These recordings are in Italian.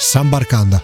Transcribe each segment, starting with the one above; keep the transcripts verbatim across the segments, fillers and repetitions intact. Sanbarcanda.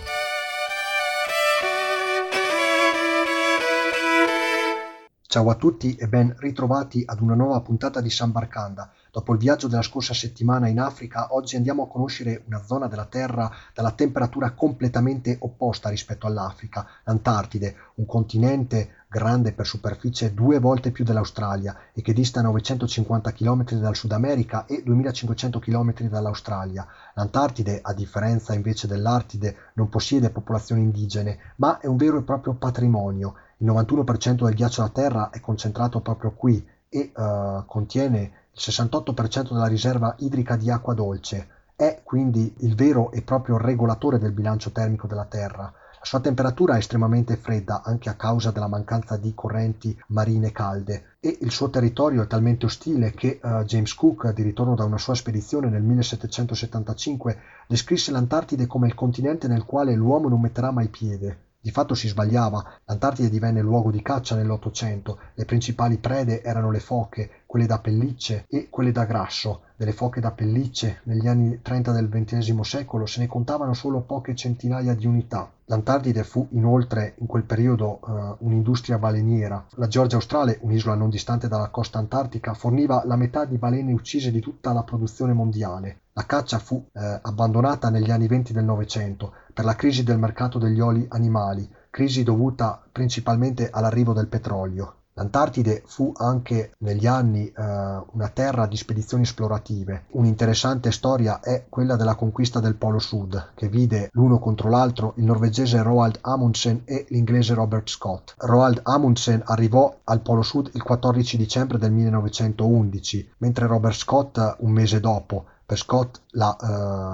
Ciao a tutti e ben ritrovati ad una nuova puntata di Sanbarcanda. Dopo il viaggio della scorsa settimana in Africa, oggi andiamo a conoscere una zona della Terra dalla temperatura completamente opposta rispetto all'Africa, l'Antartide, un continente grande per superficie due volte più dell'Australia e che dista novecentocinquanta chilometri dal Sud America e duemilacinquecento chilometri dall'Australia. L'Antartide, a differenza invece dell'Artide, non possiede popolazioni indigene, ma è un vero e proprio patrimonio. Il novantuno per cento del ghiaccio della Terra è concentrato proprio qui e uh, contiene il sessantotto per cento della riserva idrica di acqua dolce. È quindi il vero e proprio regolatore del bilancio termico della Terra. La sua temperatura è estremamente fredda anche a causa della mancanza di correnti marine calde e il suo territorio è talmente ostile che uh, James Cook, di ritorno da una sua spedizione nel millesettecentosettantacinque, descrisse l'Antartide come il continente nel quale l'uomo non metterà mai piede. Di fatto si sbagliava, l'Antartide divenne luogo di caccia nell'Ottocento, le principali prede erano le foche, quelle da pellicce e quelle da grasso. Delle foche da pellicce negli anni trenta del ventesimo secolo se ne contavano solo poche centinaia di unità. L'Antartide fu inoltre in quel periodo eh, un'industria baleniera. La Georgia australe, un'isola non distante dalla costa antartica, forniva la metà di balene uccise di tutta la produzione mondiale. La caccia fu eh, abbandonata negli anni venti del Novecento per la crisi del mercato degli oli animali, crisi dovuta principalmente all'arrivo del petrolio. L'Antartide fu anche negli anni eh, una terra di spedizioni esplorative. Un'interessante storia è quella della conquista del Polo Sud, che vide l'uno contro l'altro il norvegese Roald Amundsen e l'inglese Robert Scott. Roald Amundsen arrivò al Polo Sud il quattordici dicembre del millenovecentoundici, mentre Robert Scott un mese dopo. Per Scott la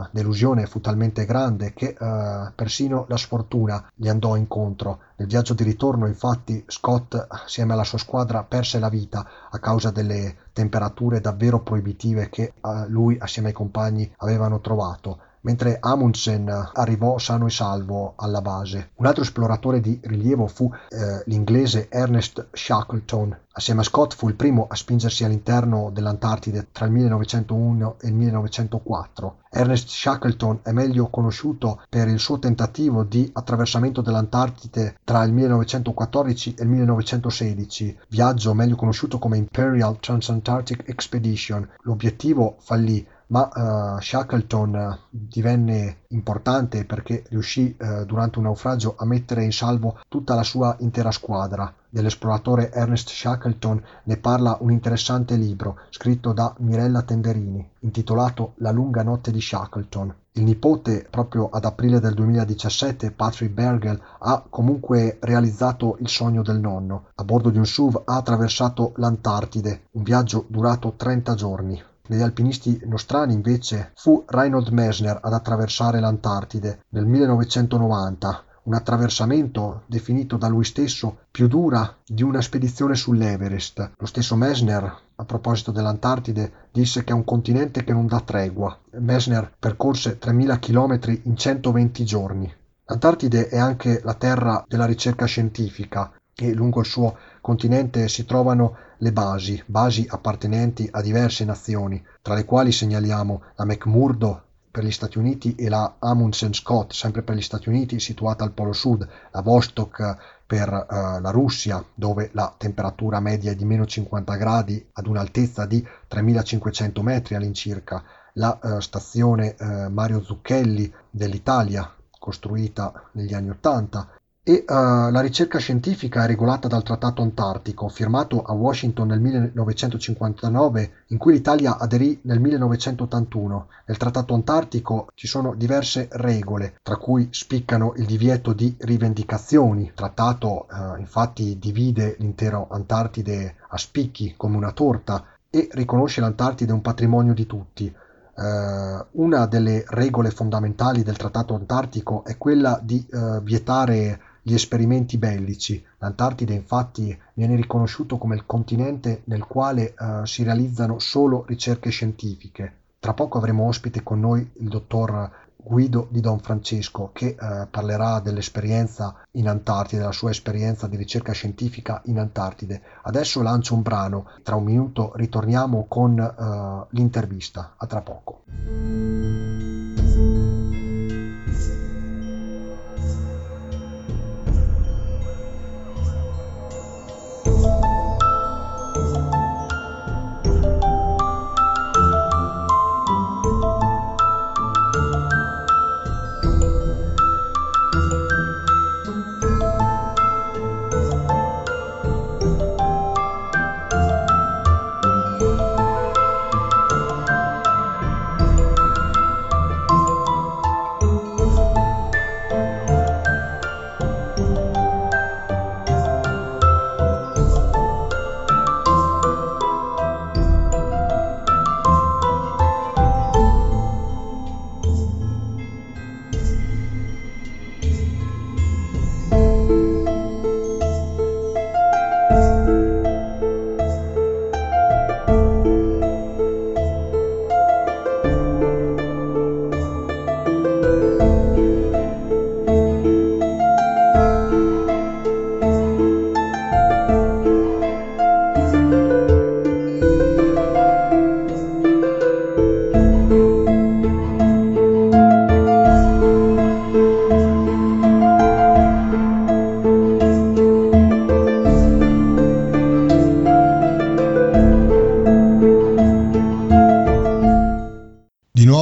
uh, delusione fu talmente grande che uh, persino la sfortuna gli andò incontro. Nel viaggio di ritorno, infatti, Scott, assieme alla sua squadra, perse la vita a causa delle temperature davvero proibitive che uh, lui, assieme ai compagni, avevano trovato, mentre Amundsen arrivò sano e salvo alla base. Un altro esploratore di rilievo fu eh, l'inglese Ernest Shackleton. Assieme a Scott fu il primo a spingersi all'interno dell'Antartide tra il millenovecentouno e il millenovecentoquattro. Ernest Shackleton è meglio conosciuto per il suo tentativo di attraversamento dell'Antartide tra il millenovecentoquattordici e il millenovecentosedici, viaggio meglio conosciuto come Imperial Transantarctic Expedition. L'obiettivo fallì, ma uh, Shackleton uh, divenne importante perché riuscì uh, durante un naufragio a mettere in salvo tutta la sua intera squadra. Dell'esploratore Ernest Shackleton ne parla un interessante libro scritto da Mirella Tenderini, intitolato La lunga notte di Shackleton. Il nipote, proprio ad aprile del duemiladiciassette, Patrick Bergel, ha comunque realizzato il sogno del nonno. A bordo di un S U V ha attraversato l'Antartide, un viaggio durato trenta giorni. Degli alpinisti nostrani invece fu Reinhold Messner ad attraversare l'Antartide nel millenovecentonovanta, un attraversamento definito da lui stesso più dura di una spedizione sull'Everest. Lo stesso Messner, a proposito dell'Antartide, disse che è un continente che non dà tregua. Messner percorse tremila chilometri in centoventi giorni. L'Antartide è anche la terra della ricerca scientifica e lungo il suo continente si trovano le basi, basi appartenenti a diverse nazioni, tra le quali segnaliamo la McMurdo per gli Stati Uniti e la Amundsen Scott, sempre per gli Stati Uniti, situata al Polo Sud, la Vostok per uh, la Russia, dove la temperatura media è di meno cinquanta gradi ad un'altezza di tremilacinquecento metri all'incirca, la uh, stazione uh, Mario Zucchelli dell'Italia, costruita negli anni Ottanta, E uh, la ricerca scientifica è regolata dal Trattato Antartico, firmato a Washington nel millenovecentocinquantanove, in cui l'Italia aderì nel millenovecentottantuno. Nel Trattato Antartico ci sono diverse regole, tra cui spiccano il divieto di rivendicazioni. Il trattato uh, infatti divide l'intero Antartide a spicchi, come una torta, e riconosce l'Antartide un patrimonio di tutti. Uh, una delle regole fondamentali del Trattato Antartico è quella di uh, vietare gli esperimenti bellici. L'Antartide infatti viene riconosciuto come il continente nel quale uh, si realizzano solo ricerche scientifiche. Tra poco avremo ospite con noi il dottor Guido Di Donfrancesco, che uh, parlerà dell'esperienza in Antartide, della sua esperienza di ricerca scientifica in Antartide. Adesso lancio un brano, tra un minuto ritorniamo con uh, l'intervista. A tra poco.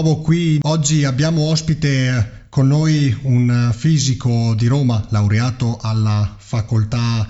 nuovo qui. Oggi abbiamo ospite con noi un fisico di Roma, laureato alla facoltà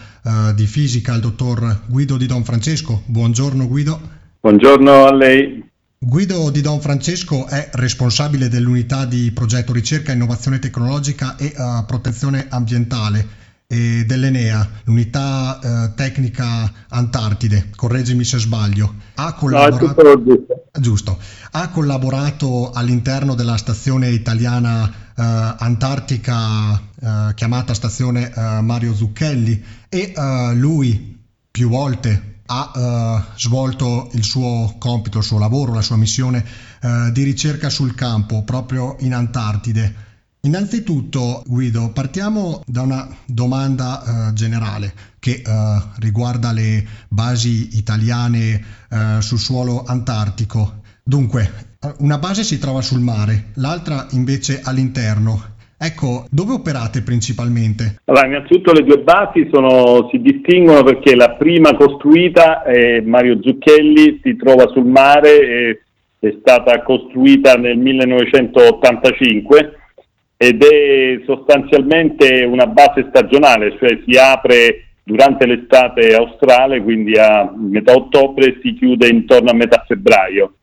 eh, di fisica, il dottor Guido Di Donfrancesco. Buongiorno Guido. Buongiorno a lei. Guido Di Donfrancesco è responsabile dell'unità di progetto ricerca, innovazione tecnologica e uh, protezione ambientale e dell'Enea, l'unità uh, tecnica Antartide, correggimi se sbaglio. Ha collaborato, no, giusto. Giusto, ha collaborato all'interno della stazione italiana uh, antartica uh, chiamata stazione uh, Mario Zucchelli e uh, lui più volte ha eh, svolto il suo compito, il suo lavoro, la sua missione eh, di ricerca sul campo, proprio in Antartide. Innanzitutto, Guido, partiamo da una domanda eh, generale che eh, riguarda le basi italiane eh, sul suolo antartico. Dunque, una base si trova sul mare, l'altra invece all'interno. Ecco, dove operate principalmente? Allora, innanzitutto le due basi sono, si distinguono perché la prima costruita, eh, Mario Zucchelli, si trova sul mare, eh, è stata costruita nel millenovecentottantacinque ed è sostanzialmente una base stagionale, cioè si apre durante l'estate australe, quindi a metà ottobre, si chiude intorno a metà febbraio.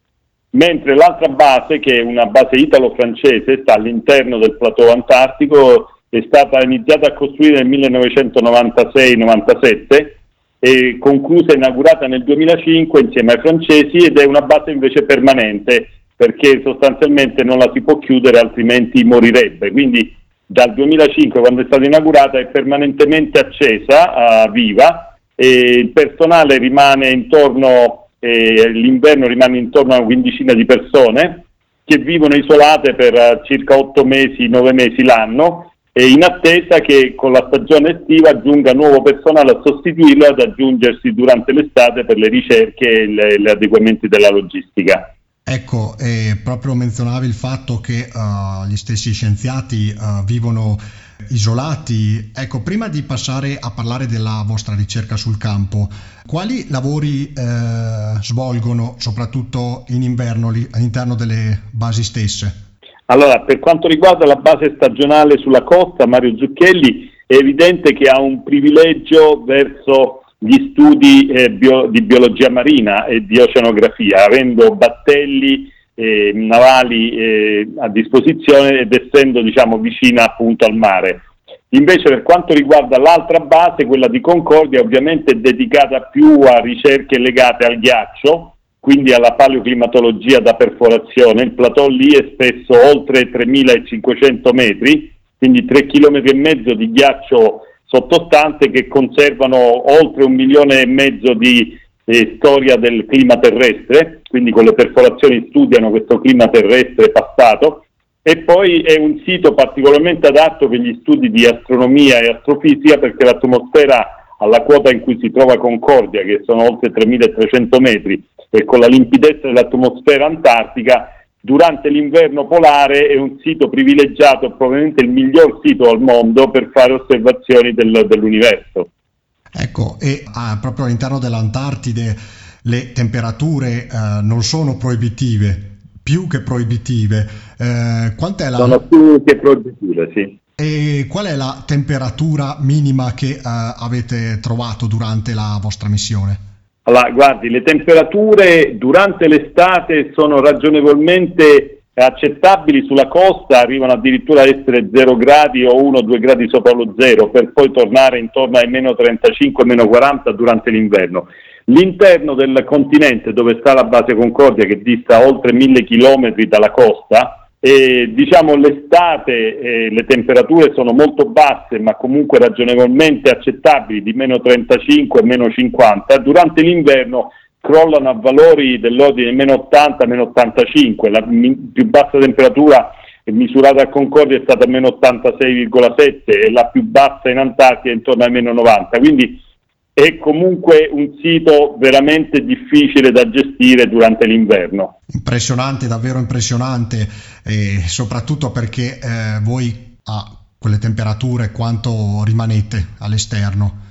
Mentre l'altra base, che è una base italo-francese, sta all'interno del plateau antartico, è stata iniziata a costruire nel millenovecentonovantasei novantasette e conclusa e inaugurata nel duemilacinque insieme ai francesi, ed è una base invece permanente perché sostanzialmente non la si può chiudere altrimenti morirebbe. Quindi dal duemilacinque, quando è stata inaugurata, è permanentemente accesa, uh, viva, e il personale rimane intorno... E l'inverno rimane intorno a una quindicina di persone che vivono isolate per circa otto mesi, nove mesi l'anno, e in attesa che con la stagione estiva aggiunga nuovo personale a sostituirlo, ad aggiungersi durante l'estate per le ricerche e le, gli adeguamenti della logistica. Ecco, eh, proprio menzionavi il fatto che uh, gli stessi scienziati uh, vivono isolati. Ecco, prima di passare a parlare della vostra ricerca sul campo, quali lavori eh, svolgono soprattutto in inverno lì, all'interno delle basi stesse? Allora, per quanto riguarda la base stagionale sulla costa, Mario Zucchelli è evidente che ha un privilegio verso gli studi eh, bio, di biologia marina e di oceanografia, avendo battelli eh, navali eh, a disposizione ed essendo, diciamo, vicina appunto al mare. Invece per quanto riguarda l'altra base, quella di Concordia, ovviamente è dedicata più a ricerche legate al ghiaccio, quindi alla paleoclimatologia da perforazione. Il plateau lì è spesso oltre tremilacinquecento metri, quindi tre chilometri e mezzo di ghiaccio sottostante che conservano oltre un milione e mezzo di eh, storia del clima terrestre, quindi con le perforazioni studiano questo clima terrestre passato, e poi è un sito particolarmente adatto per gli studi di astronomia e astrofisica perché l'atmosfera alla quota in cui si trova Concordia, che sono oltre tremilatrecento metri, e con la limpidezza dell'atmosfera antartica, durante l'inverno polare è un sito privilegiato, probabilmente il miglior sito al mondo per fare osservazioni del, dell'universo. Ecco, e ah, proprio all'interno dell'Antartide le temperature eh, non sono proibitive, più che proibitive. Eh, quant'è la... Sono più che proibitive, sì. E qual è la temperatura minima che eh, avete trovato durante la vostra missione? Allora, guardi, le temperature durante l'estate sono ragionevolmente accettabili sulla costa, arrivano addirittura a essere zero gradi o uno due gradi sopra lo zero, per poi tornare intorno ai meno trentacinque, meno quaranta durante l'inverno. L'interno del continente, dove sta la base Concordia, che dista oltre mille chilometri dalla costa, e, diciamo, l'estate eh, le temperature sono molto basse ma comunque ragionevolmente accettabili, di meno trentacinque, meno cinquanta. Durante l'inverno crollano a valori dell'ordine di meno ottanta, meno ottantacinque. La mi- più bassa temperatura misurata a Concordia è stata meno ottantasei virgola sette e la più bassa in Antartide è intorno ai meno novanta, quindi è comunque un sito veramente difficile da gestire durante l'inverno. Impressionante, davvero impressionante, eh, soprattutto perché eh, voi a quelle temperature quanto rimanete all'esterno?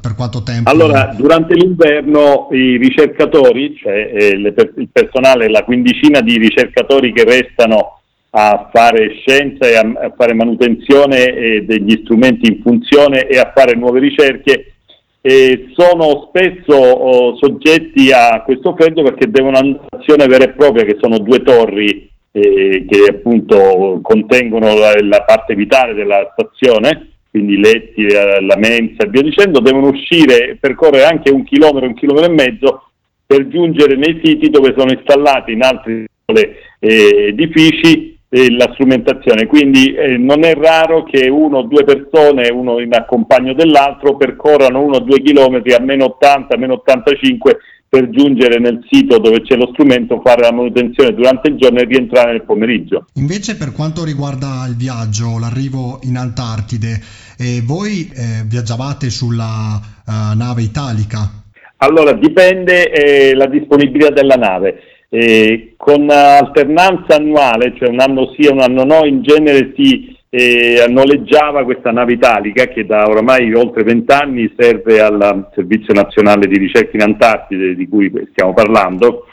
Per quanto tempo? Allora, durante l'inverno i ricercatori, cioè eh, le, il personale, la quindicina di ricercatori che restano a fare scienza e a, a fare manutenzione eh, degli strumenti in funzione e a fare nuove ricerche, eh, sono spesso oh, soggetti a questo freddo perché devono andare un'azione vera e propria, che sono due torri eh, che appunto contengono la, la parte vitale della stazione, quindi letti, la mensa e via dicendo, devono uscire e percorrere anche un chilometro, un chilometro e mezzo per giungere nei siti dove sono installati in altri eh, edifici eh, la strumentazione. Quindi eh, non è raro che uno o due persone, uno in accompagno dell'altro, percorrano uno o due chilometri a meno ottanta, meno ottantacinque per giungere nel sito dove c'è lo strumento, fare la manutenzione durante il giorno e rientrare nel pomeriggio. Invece per quanto riguarda il viaggio, l'arrivo in Antartide, eh, voi eh, viaggiavate sulla uh, nave Italica? Allora dipende eh, la disponibilità della nave. Eh, con alternanza annuale, cioè un anno sì e un anno no, in genere si eh, noleggiava questa nave Italica, che da oramai oltre vent'anni serve al Servizio Nazionale di Ricerca in Antartide, di cui stiamo parlando,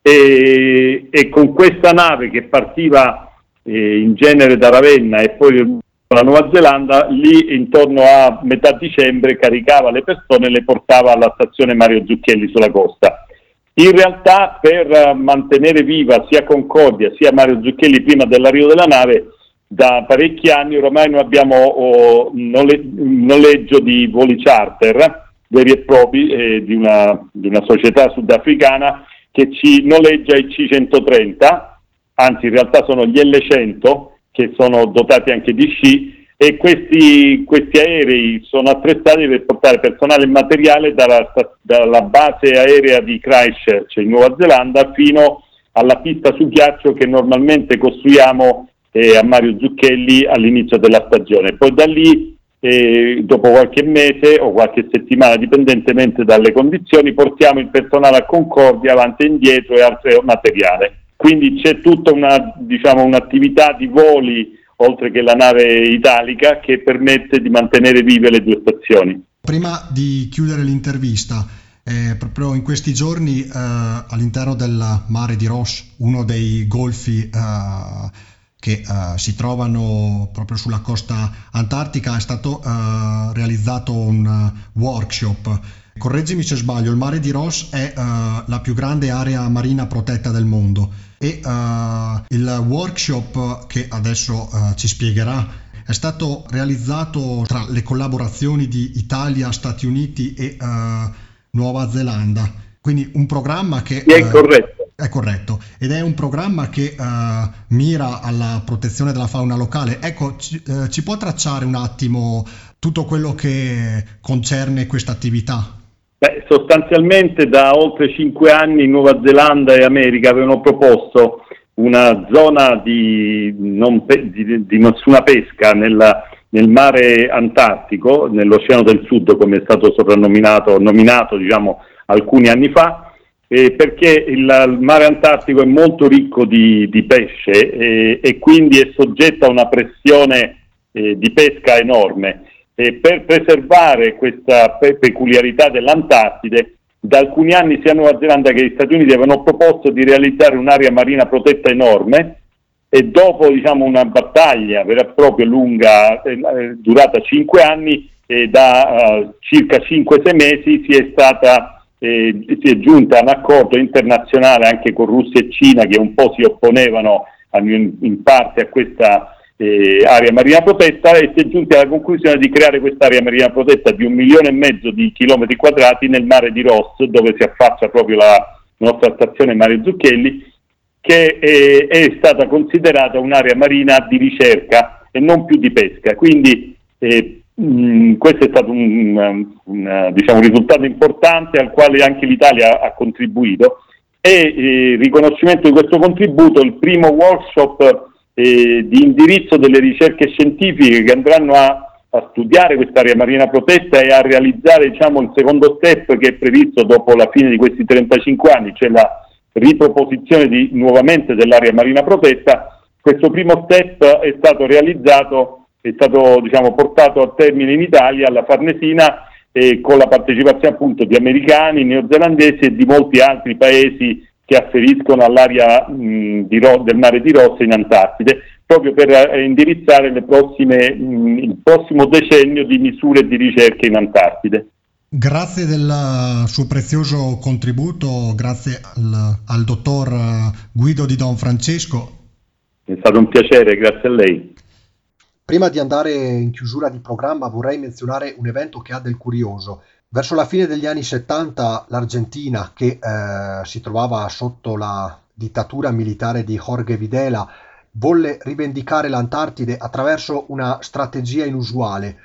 e, e con questa nave che partiva eh, in genere da Ravenna e poi la Nuova Zelanda, lì intorno a metà dicembre caricava le persone e le portava alla stazione Mario Zucchelli sulla costa. In realtà, per mantenere viva sia Concordia sia Mario Zucchelli prima dell'arrivo della nave, da parecchi anni ormai noi abbiamo oh, nole- noleggio di voli charter veri e propri eh, di, una, di una società sudafricana che ci noleggia i C centotrenta, anzi in realtà sono gli L cento che sono dotati anche di sci, e questi, questi aerei sono attrezzati per portare personale e materiale dalla, dalla base aerea di Christchurch in Nuova Zelanda fino alla pista su ghiaccio che normalmente costruiamo eh, a Mario Zucchelli all'inizio della stagione. Poi da lì, eh, dopo qualche mese o qualche settimana, dipendentemente dalle condizioni, portiamo il personale a Concordia avanti e indietro e altro materiale. Quindi c'è tutta una, diciamo, un'attività di voli, oltre che la nave Italica, che permette di mantenere vive le due stazioni. Prima di chiudere l'intervista, eh, proprio in questi giorni eh, all'interno del mare di Ross, uno dei golfi eh, che eh, si trovano proprio sulla costa antartica, è stato eh, realizzato un workshop. Correggimi se sbaglio, il mare di Ross è uh, la più grande area marina protetta del mondo e uh, il workshop che adesso uh, ci spiegherà è stato realizzato tra le collaborazioni di Italia, Stati Uniti e uh, Nuova Zelanda, quindi un programma che è uh, corretto. È corretto, ed è un programma che uh, mira alla protezione della fauna locale. Ecco, ci, uh, ci può tracciare un attimo tutto quello che concerne questa attività? Beh, sostanzialmente da oltre cinque anni Nuova Zelanda e America avevano proposto una zona di, non pe- di, di nessuna pesca nella, nel mare Antartico, nell'Oceano del Sud, come è stato soprannominato, nominato diciamo alcuni anni fa, eh, perché il, il mare Antartico è molto ricco di, di pesce eh, e quindi è soggetto a una pressione eh, di pesca enorme. E per preservare questa peculiarità dell'Antartide, da alcuni anni sia Nuova Zelanda che gli Stati Uniti avevano proposto di realizzare un'area marina protetta enorme, e dopo diciamo una battaglia vera e propria lunga, eh, durata cinque anni, e da eh, circa cinque sei mesi si è stata eh, si è giunta a un accordo internazionale anche con Russia e Cina, che un po' si opponevano a, in, in parte a questa Eh, area marina protetta, e si è giunti alla conclusione di creare quest'area marina protetta di un milione e mezzo di chilometri quadrati nel mare di Ross, dove si affaccia proprio la nostra stazione Mario Zucchelli, che eh, è stata considerata un'area marina di ricerca e non più di pesca. Quindi eh, mh, questo è stato un, un, un diciamo, risultato importante al quale anche l'Italia ha contribuito, e eh, riconoscimento di questo contributo il primo workshop Eh, di indirizzo delle ricerche scientifiche che andranno a, a studiare quest'area marina protetta e a realizzare diciamo il secondo step, che è previsto dopo la fine di questi trentacinque anni, cioè la riproposizione di, nuovamente dell'area marina protetta. Questo primo step è stato realizzato, è stato diciamo portato a termine in Italia alla Farnesina, eh, con la partecipazione appunto di americani, neozelandesi e di molti altri paesi che afferiscono all'area mh, di Ro- del mare di Ross in Antartide, proprio per eh, indirizzare le prossime, mh, il prossimo decennio di misure di ricerca in Antartide. Grazie del suo prezioso contributo, grazie al, al dottor Guido Di Donfrancesco. È stato un piacere, grazie a lei. Prima di andare in chiusura di programma vorrei menzionare un evento che ha del curioso. Verso la fine degli anni settanta l'Argentina, che eh, si trovava sotto la dittatura militare di Jorge Videla, volle rivendicare l'Antartide attraverso una strategia inusuale.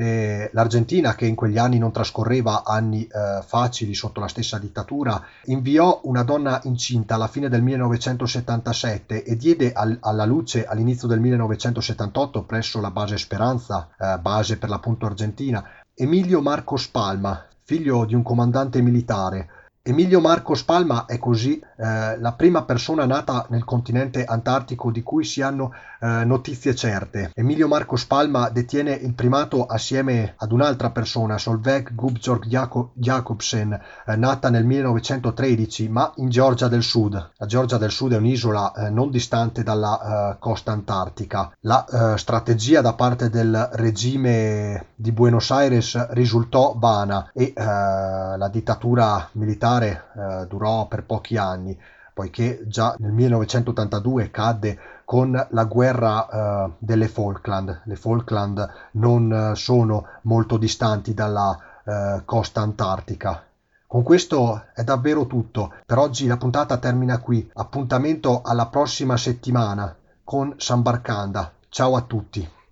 Eh, L'Argentina, che in quegli anni non trascorreva anni eh, facili sotto la stessa dittatura, inviò una donna incinta alla fine del millenovecentosettantasette e diede al, alla luce all'inizio del millenovecentosettantotto presso la base Speranza, eh, base per l'appunto argentina, Emilio Marco Spalma, figlio di un comandante militare. Emilio Marco Spalma è così eh, la prima persona nata nel continente antartico di cui si hanno eh, notizie certe. Emilio Marco Spalma detiene il primato assieme ad un'altra persona, Solveig Gubjorg Jakobsen, eh, nata nel millenovecentotredici ma in Georgia del Sud. La Georgia del Sud è un'isola eh, non distante dalla eh, costa antartica. La eh, strategia da parte del regime di Buenos Aires risultò vana e eh, la dittatura militare Eh, durò per pochi anni, poiché già nel millenovecentottantadue cadde con la guerra eh, delle Falkland. Le Falkland non eh, sono molto distanti dalla eh, costa antartica. Con questo è davvero tutto. Per oggi la puntata termina qui. Appuntamento alla prossima settimana con Sanbarcanda. Ciao a tutti.